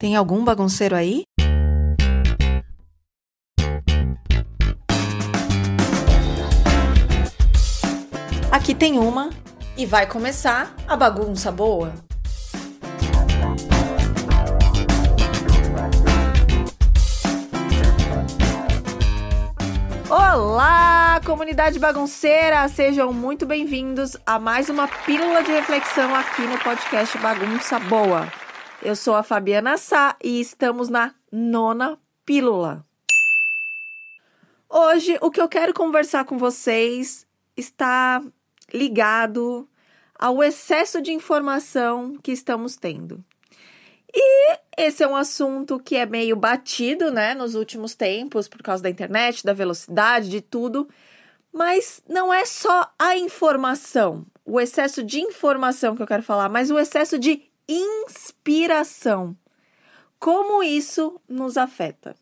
Tem algum bagunceiro aí? Aqui tem uma e vai começar a Bagunça Boa. Olá, comunidade bagunceira! Sejam muito bem-vindos a mais uma Pílula de Reflexão aqui no podcast Bagunça Boa. Eu sou a Fabiana Sá e estamos na 9ª Pílula. Hoje, o que eu quero conversar com vocês está ligado ao excesso de informação que estamos tendo. E esse é um assunto que é meio batido, né, nos últimos tempos, por causa da internet, da velocidade, de tudo. Mas não é só a informação, o excesso de informação que eu quero falar, mas o excesso de inspiração. Como isso nos afeta?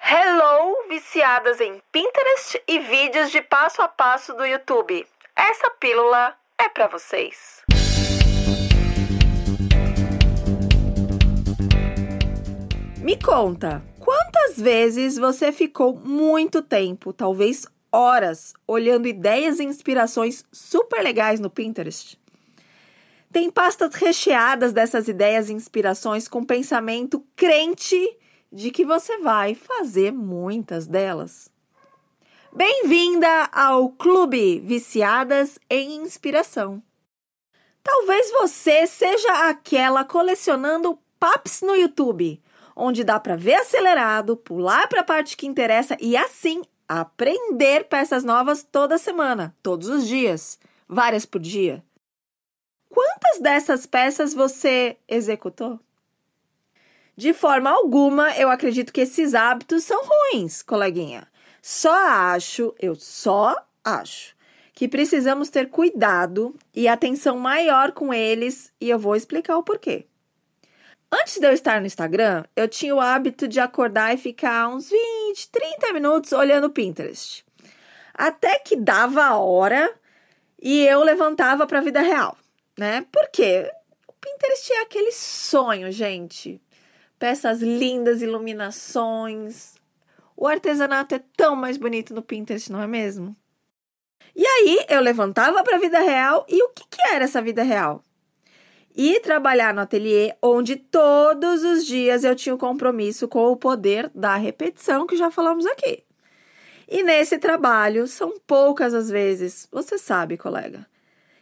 Hello, viciadas em Pinterest e vídeos de passo a passo do YouTube. Essa pílula é para vocês. Me conta, quantas vezes você ficou muito tempo, talvez horas, olhando ideias e inspirações super legais no Pinterest? Tem pastas recheadas dessas ideias e inspirações com pensamento crente de que você vai fazer muitas delas. Bem-vinda ao Clube Viciadas em Inspiração. Talvez você seja aquela colecionando paps no YouTube, onde dá para ver acelerado, pular para a parte que interessa e, assim, aprender peças novas toda semana, todos os dias, várias por dia. Quantas dessas peças você executou? De forma alguma, eu acredito que esses hábitos são ruins, coleguinha. Eu só acho, que precisamos ter cuidado e atenção maior com eles e eu vou explicar o porquê. Antes de eu estar no Instagram, eu tinha o hábito de acordar e ficar uns 20, 30 minutos olhando o Pinterest. Até que dava a hora e eu levantava para a vida real, né? Porque o Pinterest é aquele sonho, gente. Peças lindas, iluminações. O artesanato é tão mais bonito no Pinterest, não é mesmo? E aí, eu levantava para a vida real e o que era essa vida real? E trabalhar no ateliê, onde todos os dias eu tinha um compromisso com o poder da repetição, que já falamos aqui. E nesse trabalho, são poucas as vezes, você sabe, colega,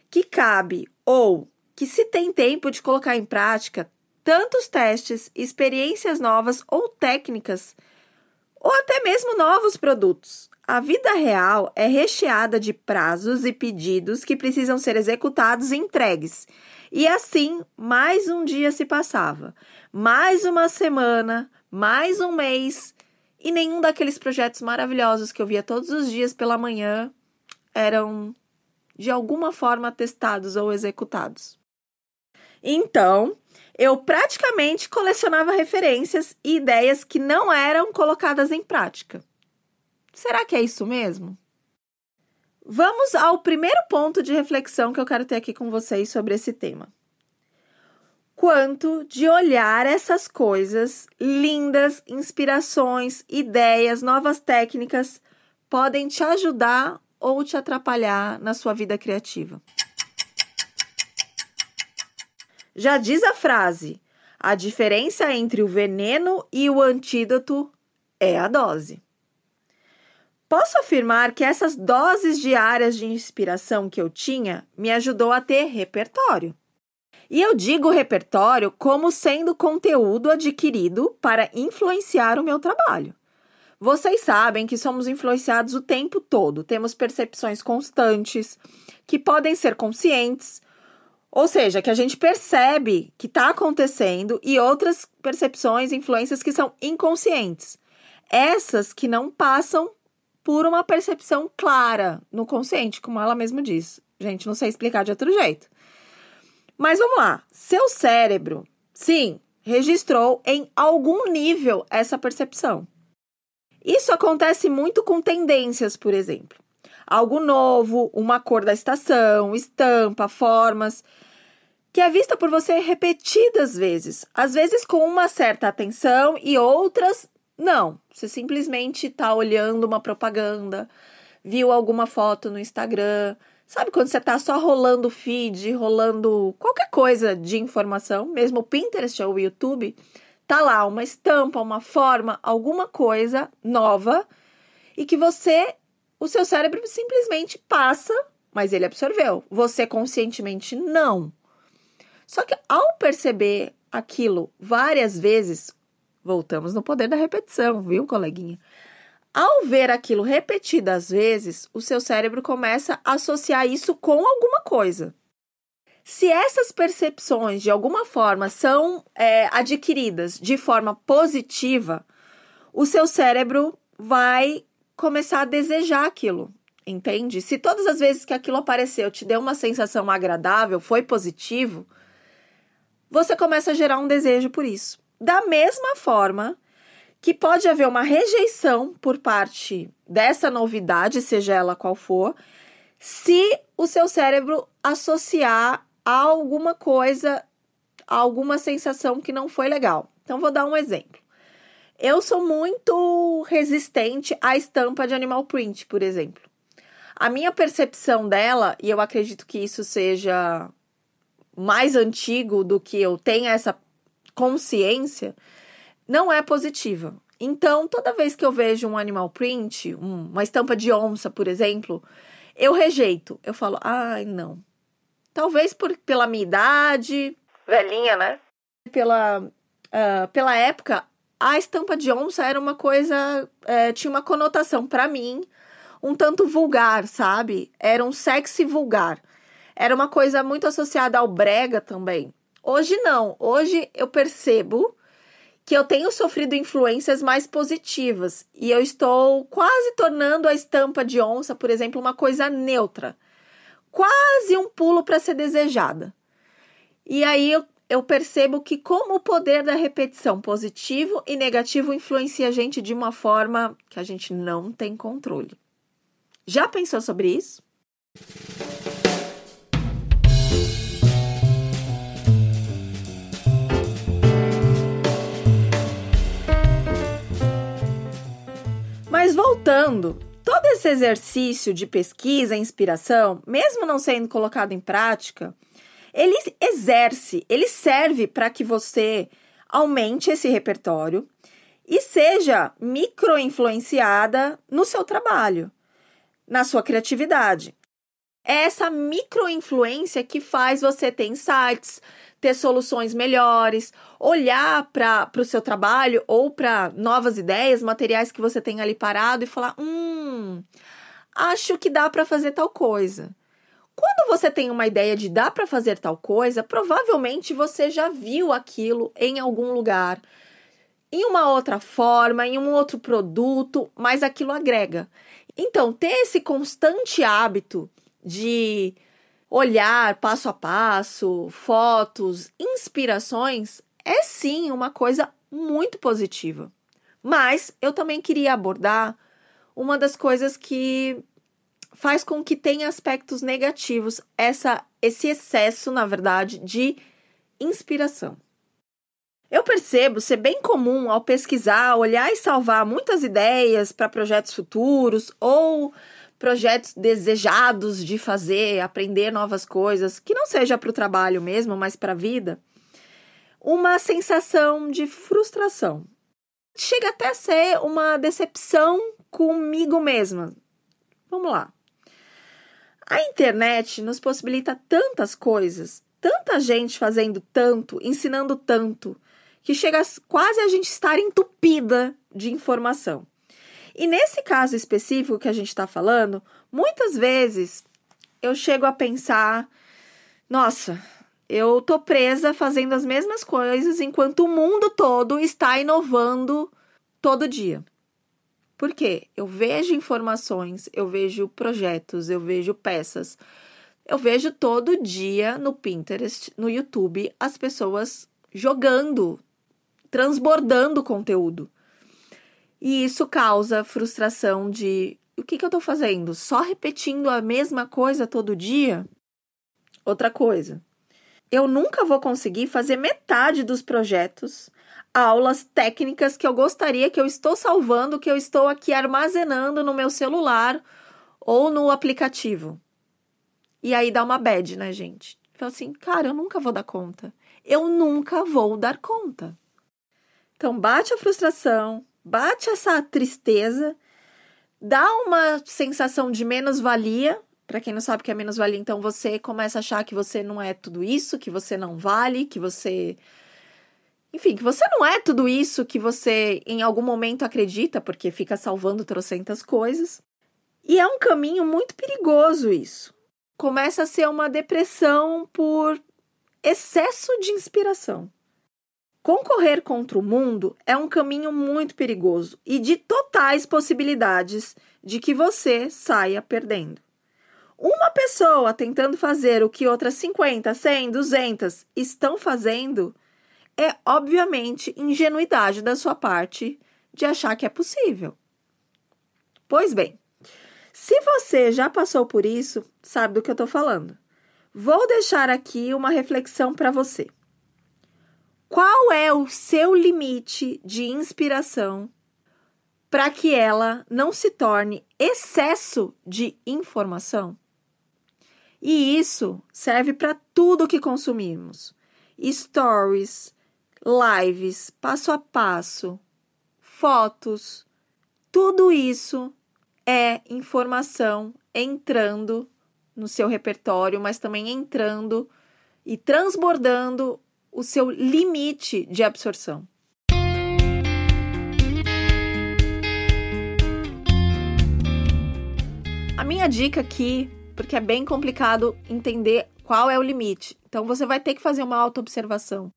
que cabe ou que se tem tempo de colocar em prática tantos testes, experiências novas ou técnicas, ou até mesmo novos produtos. A vida real é recheada de prazos e pedidos que precisam ser executados e entregues. E assim, mais um dia se passava, mais uma semana, mais um mês, e nenhum daqueles projetos maravilhosos que eu via todos os dias pela manhã eram, de alguma forma, testados ou executados. Então, eu praticamente colecionava referências e ideias que não eram colocadas em prática. Será que é isso mesmo? Vamos ao primeiro ponto de reflexão que eu quero ter aqui com vocês sobre esse tema. Quanto de olhar essas coisas lindas, inspirações, ideias, novas técnicas podem te ajudar ou te atrapalhar na sua vida criativa? Já diz a frase, a diferença entre o veneno e o antídoto é a dose. Posso afirmar que essas doses diárias de inspiração que eu tinha me ajudou a ter repertório. E eu digo repertório como sendo conteúdo adquirido para influenciar o meu trabalho. Vocês sabem que somos influenciados o tempo todo, temos percepções constantes, que podem ser conscientes, ou seja, que a gente percebe que está acontecendo e outras percepções, influências que são inconscientes. Essas que não passam por uma percepção clara no consciente, como ela mesma diz. Gente, não sei explicar de outro jeito. Mas vamos lá. Seu cérebro, sim, registrou em algum nível essa percepção. Isso acontece muito com tendências, por exemplo. Algo novo, uma cor da estação, estampa, formas. que é vista por você repetidas vezes, às vezes com uma certa atenção e outras não. Você simplesmente está olhando uma propaganda, viu alguma foto no Instagram, sabe quando você está só rolando feed, rolando qualquer coisa de informação, mesmo o Pinterest ou o YouTube, tá lá uma estampa, uma forma, alguma coisa nova e que você, o seu cérebro simplesmente passa, mas ele absorveu, você conscientemente não. Só que ao perceber aquilo várias vezes, voltamos no poder da repetição, viu, coleguinha? Ao ver aquilo repetidas vezes, o seu cérebro começa a associar isso com alguma coisa. Se essas percepções, de alguma forma, são adquiridas de forma positiva, o seu cérebro vai começar a desejar aquilo. Entende? Se todas as vezes que aquilo apareceu te deu uma sensação agradável, foi positivo, você começa a gerar um desejo por isso. Da mesma forma que pode haver uma rejeição por parte dessa novidade, seja ela qual for, se o seu cérebro associar a alguma coisa, a alguma sensação que não foi legal. Então, vou dar um exemplo. Eu sou muito resistente à estampa de animal print, por exemplo. A minha percepção dela, e eu acredito que isso seja mais antigo do que eu tenha essa consciência, não é positiva. Então, toda vez que eu vejo um animal print, uma estampa de onça, por exemplo, eu rejeito. Eu falo, ai, não. Talvez pela minha idade, velhinha, né? Pela época, a estampa de onça era uma coisa, tinha uma conotação para mim, um tanto vulgar, sabe? Era um sexy vulgar. Era uma coisa muito associada ao brega também. Hoje não. Hoje eu percebo que eu tenho sofrido influências mais positivas. E eu estou quase tornando a estampa de onça, por exemplo, uma coisa neutra. Quase um pulo para ser desejada. E aí eu percebo que como o poder da repetição positivo e negativo influencia a gente de uma forma que a gente não tem controle. Já pensou sobre isso? Mas voltando, todo esse exercício de pesquisa e inspiração, mesmo não sendo colocado em prática, ele serve para que você aumente esse repertório e seja micro-influenciada no seu trabalho, na sua criatividade. É essa microinfluência que faz você ter insights, ter soluções melhores, olhar para o seu trabalho ou para novas ideias, materiais que você tem ali parado e falar, acho que dá para fazer tal coisa. Quando você tem uma ideia de dá para fazer tal coisa, provavelmente você já viu aquilo em algum lugar, em uma outra forma, em um outro produto, mas aquilo agrega. Então, ter esse constante hábito de olhar passo a passo, fotos, inspirações, é sim uma coisa muito positiva. Mas eu também queria abordar uma das coisas que faz com que tenha aspectos negativos, esse excesso, na verdade, de inspiração. Eu percebo ser bem comum ao pesquisar, olhar e salvar muitas ideias para projetos futuros ou projetos desejados de fazer, aprender novas coisas, que não seja para o trabalho mesmo, mas para a vida, uma sensação de frustração. Chega até a ser uma decepção comigo mesma. Vamos lá. A internet nos possibilita tantas coisas, tanta gente fazendo tanto, ensinando tanto, que chega quase a gente estar entupida de informação. E nesse caso específico que a gente está falando, muitas vezes eu chego a pensar, nossa, eu tô presa fazendo as mesmas coisas enquanto o mundo todo está inovando todo dia. Por quê? Eu vejo informações, eu vejo projetos, eu vejo peças, eu vejo todo dia no Pinterest, no YouTube, as pessoas jogando, transbordando conteúdo. E isso causa frustração de, o que eu estou fazendo? Só repetindo a mesma coisa todo dia? Outra coisa, eu nunca vou conseguir fazer metade dos projetos, aulas, técnicas que eu gostaria, que eu estou salvando, que eu estou aqui armazenando no meu celular ou no aplicativo. E aí dá uma bad, né, gente? Então, assim, cara, eu nunca vou dar conta. Eu nunca vou dar conta. Então, bate a frustração, bate essa tristeza, dá uma sensação de menos-valia. Para quem não sabe o que é menos-valia, então você começa a achar que você não é tudo isso, que você não vale, que você... Enfim, que você não é tudo isso que você em algum momento acredita, porque fica salvando trocentas coisas. E é um caminho muito perigoso isso. Começa a ser uma depressão por excesso de inspiração. Concorrer contra o mundo é um caminho muito perigoso e de totais possibilidades de que você saia perdendo. Uma pessoa tentando fazer o que outras 50, 100, 200 estão fazendo é, obviamente, ingenuidade da sua parte de achar que é possível. Pois bem, se você já passou por isso, sabe do que eu estou falando. Vou deixar aqui uma reflexão para você. Qual é o seu limite de inspiração para que ela não se torne excesso de informação? E isso serve para tudo que consumimos. Stories, lives, passo a passo, fotos, tudo isso é informação entrando no seu repertório, mas também entrando e transbordando o seu limite de absorção. A minha dica aqui, porque é bem complicado entender qual é o limite, então você vai ter que fazer uma autoobservação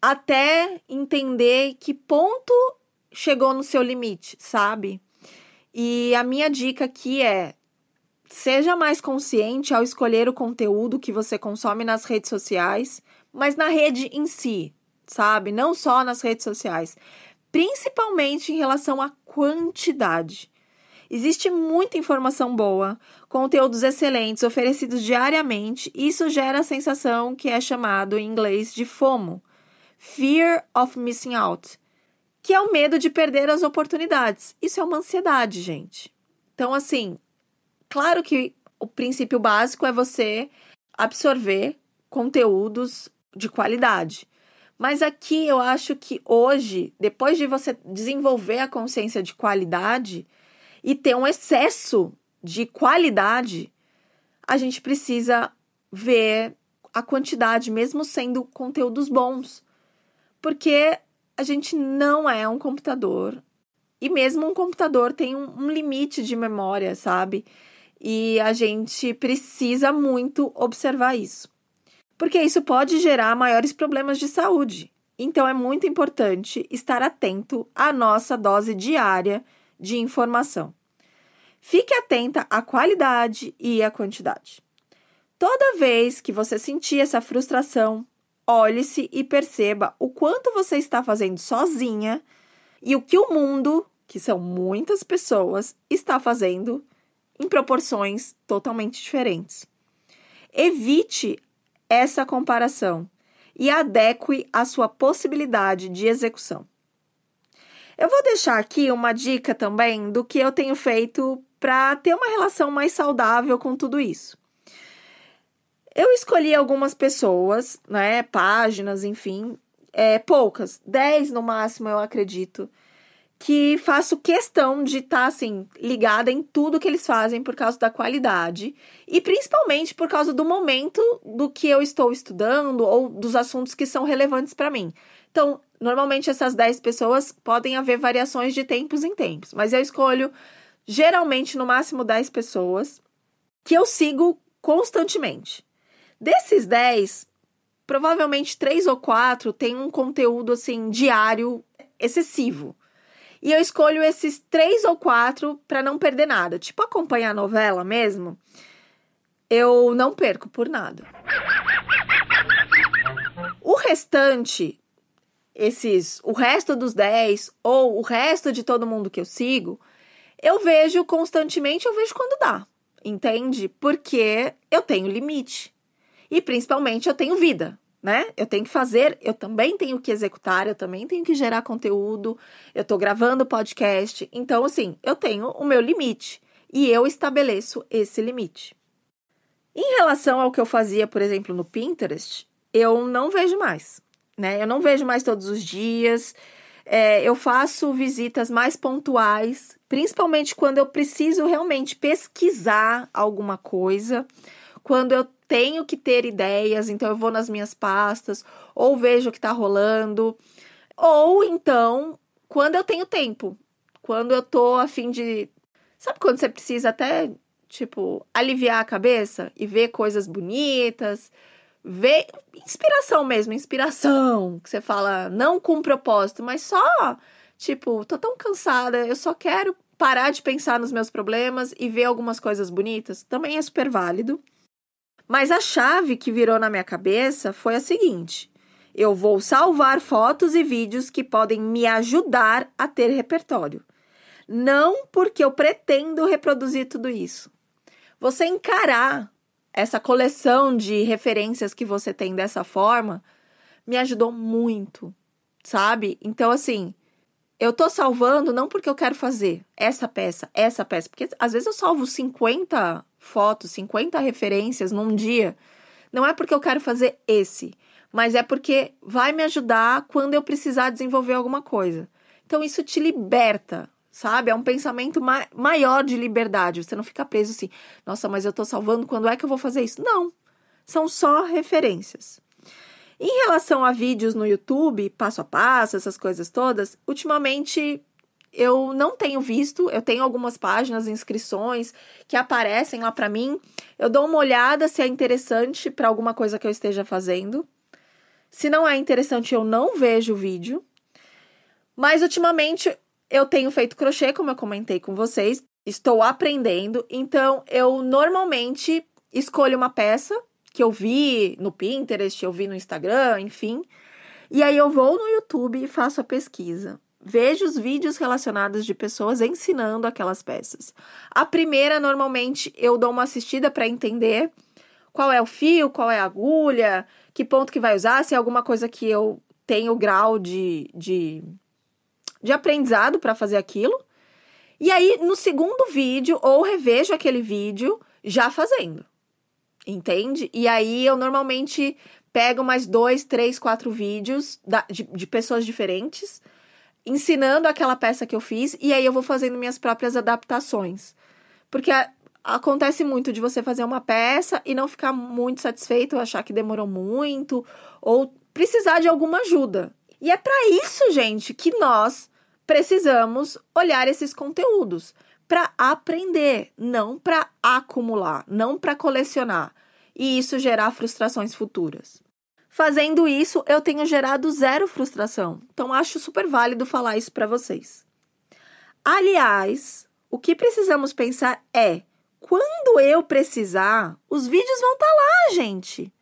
até entender que ponto chegou no seu limite, sabe? E a minha dica aqui é, seja mais consciente ao escolher o conteúdo que você consome nas redes sociais, mas na rede em si, sabe? Não só nas redes sociais. Principalmente em relação à quantidade. Existe muita informação boa, conteúdos excelentes oferecidos diariamente, e isso gera a sensação que é chamado em inglês de FOMO, Fear of Missing Out, que é o medo de perder as oportunidades. Isso é uma ansiedade, gente. Então, assim, claro que o princípio básico é você absorver conteúdos de qualidade. Mas aqui eu acho que hoje, depois de você desenvolver a consciência de qualidade e ter um excesso de qualidade, a gente precisa ver a quantidade, mesmo sendo conteúdos bons. Porque a gente não é um computador. E mesmo um computador tem um limite de memória, sabe? E a gente precisa muito observar isso. Porque isso pode gerar maiores problemas de saúde. Então, é muito importante estar atento à nossa dose diária de informação. Fique atenta à qualidade e à quantidade. Toda vez que você sentir essa frustração, olhe-se e perceba o quanto você está fazendo sozinha e o que o mundo, que são muitas pessoas, está fazendo em proporções totalmente diferentes. Evite essa comparação e adeque a sua possibilidade de execução. Eu vou deixar aqui uma dica também do que eu tenho feito para ter uma relação mais saudável com tudo isso. Eu escolhi algumas pessoas, né, páginas, enfim, poucas, 10 no máximo, eu acredito, que faço questão de estar, assim, ligada em tudo que eles fazem por causa da qualidade e principalmente por causa do momento do que eu estou estudando ou dos assuntos que são relevantes para mim. Então, normalmente essas 10 pessoas podem haver variações de tempos em tempos, mas eu escolho geralmente no máximo 10 pessoas que eu sigo constantemente. Desses 10, provavelmente 3 ou 4 têm um conteúdo, assim, diário excessivo. E eu escolho esses 3 ou 4 para não perder nada. Tipo, acompanhar a novela mesmo, eu não perco por nada. O restante, o resto dos 10 ou o resto de todo mundo que eu sigo, eu vejo constantemente, eu vejo quando dá, entende? Porque eu tenho limite. E principalmente eu tenho vida, né? Eu tenho que fazer, eu também tenho que executar, eu também tenho que gerar conteúdo, eu tô gravando podcast, então assim, eu tenho o meu limite e eu estabeleço esse limite. Em relação ao que eu fazia, por exemplo, no Pinterest, eu não vejo mais, né? Eu não vejo mais todos os dias, eu faço visitas mais pontuais, principalmente quando eu preciso realmente pesquisar alguma coisa, quando eu tenho que ter ideias, então eu vou nas minhas pastas, ou vejo o que tá rolando, ou então, quando eu tenho tempo, quando eu tô a fim de... Sabe quando você precisa até, aliviar a cabeça e ver coisas bonitas, ver inspiração mesmo, que você fala não com propósito, mas só, tô tão cansada, eu só quero parar de pensar nos meus problemas e ver algumas coisas bonitas, também é super válido. Mas a chave que virou na minha cabeça foi a seguinte: eu vou salvar fotos e vídeos que podem me ajudar a ter repertório. Não porque eu pretendo reproduzir tudo isso. Você encarar essa coleção de referências que você tem dessa forma me ajudou muito, sabe? Então, assim, eu tô salvando não porque eu quero fazer essa peça. Porque às vezes eu salvo 50 fotos, 50 referências num dia. Não é porque eu quero fazer esse, mas é porque vai me ajudar quando eu precisar desenvolver alguma coisa. Então isso te liberta, sabe? É um pensamento maior de liberdade. Você não fica preso assim, nossa, mas eu tô salvando, quando é que eu vou fazer isso? Não, são só referências. Em relação a vídeos no YouTube, passo a passo, essas coisas todas, ultimamente eu não tenho visto, eu tenho algumas páginas, inscrições que aparecem lá para mim. Eu dou uma olhada se é interessante para alguma coisa que eu esteja fazendo. Se não é interessante, eu não vejo o vídeo. Mas ultimamente eu tenho feito crochê, como eu comentei com vocês. Estou aprendendo, então eu normalmente escolho uma peça que eu vi no Pinterest, eu vi no Instagram, enfim. E aí eu vou no YouTube e faço a pesquisa. Vejo os vídeos relacionados de pessoas ensinando aquelas peças. A primeira, normalmente, eu dou uma assistida para entender qual é o fio, qual é a agulha, que ponto que vai usar, se é alguma coisa que eu tenho grau de aprendizado para fazer aquilo. E aí, no segundo vídeo, ou revejo aquele vídeo já fazendo, entende? E aí, eu normalmente pego mais 2, 3, 4 vídeos de pessoas diferentes, ensinando aquela peça que eu fiz, e aí eu vou fazendo minhas próprias adaptações. Porque acontece muito de você fazer uma peça e não ficar muito satisfeito, ou achar que demorou muito, ou precisar de alguma ajuda. E é para isso, gente, que nós precisamos olhar esses conteúdos, para aprender, não para acumular, não para colecionar, e isso gerar frustrações futuras. Fazendo isso, eu tenho gerado 0 frustração. Então, acho super válido falar isso para vocês. Aliás, o que precisamos pensar é, quando eu precisar, os vídeos vão estar lá, gente.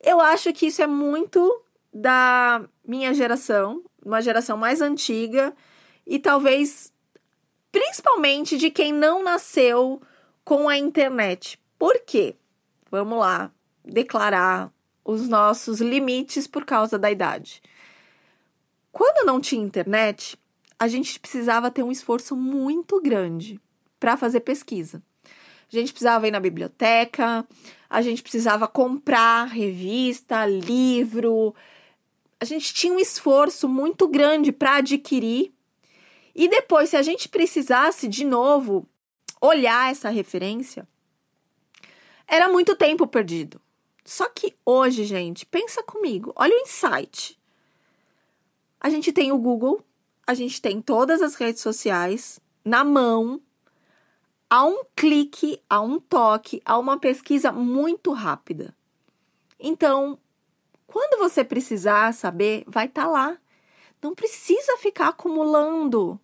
Eu acho que isso é muito da minha geração, uma geração mais antiga, e talvez principalmente de quem não nasceu com a internet. Por quê? Vamos lá, declarar os nossos limites por causa da idade. Quando não tinha internet, a gente precisava ter um esforço muito grande para fazer pesquisa. A gente precisava ir na biblioteca, a gente precisava comprar revista, livro. A gente tinha um esforço muito grande para adquirir. E depois, se a gente precisasse de novo olhar essa referência, era muito tempo perdido. Só que hoje, gente, pensa comigo, olha o insight. A gente tem o Google, a gente tem todas as redes sociais na mão, a um clique, a um toque, a uma pesquisa muito rápida. Então, quando você precisar saber, vai estar lá. Não precisa ficar acumulando,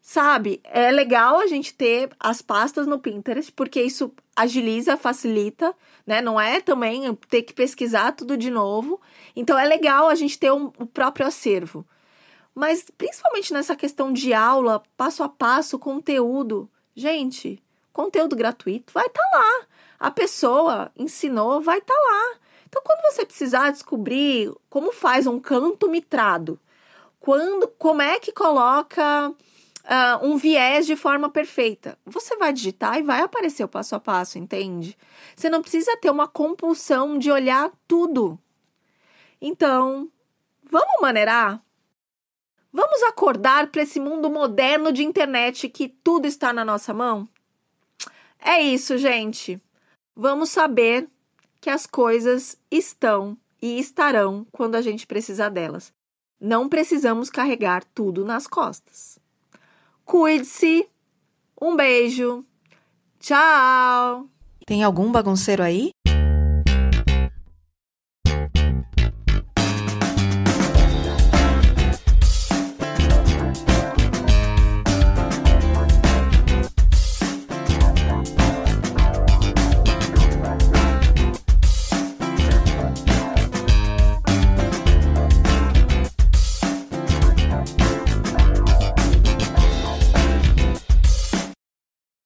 sabe? É legal a gente ter as pastas no Pinterest, porque isso agiliza, facilita, né? Não é também ter que pesquisar tudo de novo. Então, é legal a gente ter o próprio acervo. Mas, principalmente nessa questão de aula, passo a passo, conteúdo. Gente, conteúdo gratuito vai estar lá. a pessoa ensinou, vai estar lá. Então, quando você precisar descobrir como faz um canto mitrado, como é que coloca um viés de forma perfeita, você vai digitar e vai aparecer o passo a passo, entende? Você não precisa ter uma compulsão de olhar tudo. Então, vamos maneirar? Vamos acordar para esse mundo moderno de internet que tudo está na nossa mão? É isso, gente. Vamos saber que as coisas estão e estarão quando a gente precisar delas. Não precisamos carregar tudo nas costas. Cuide-se. Um beijo. Tchau. Tem algum bagunceiro aí?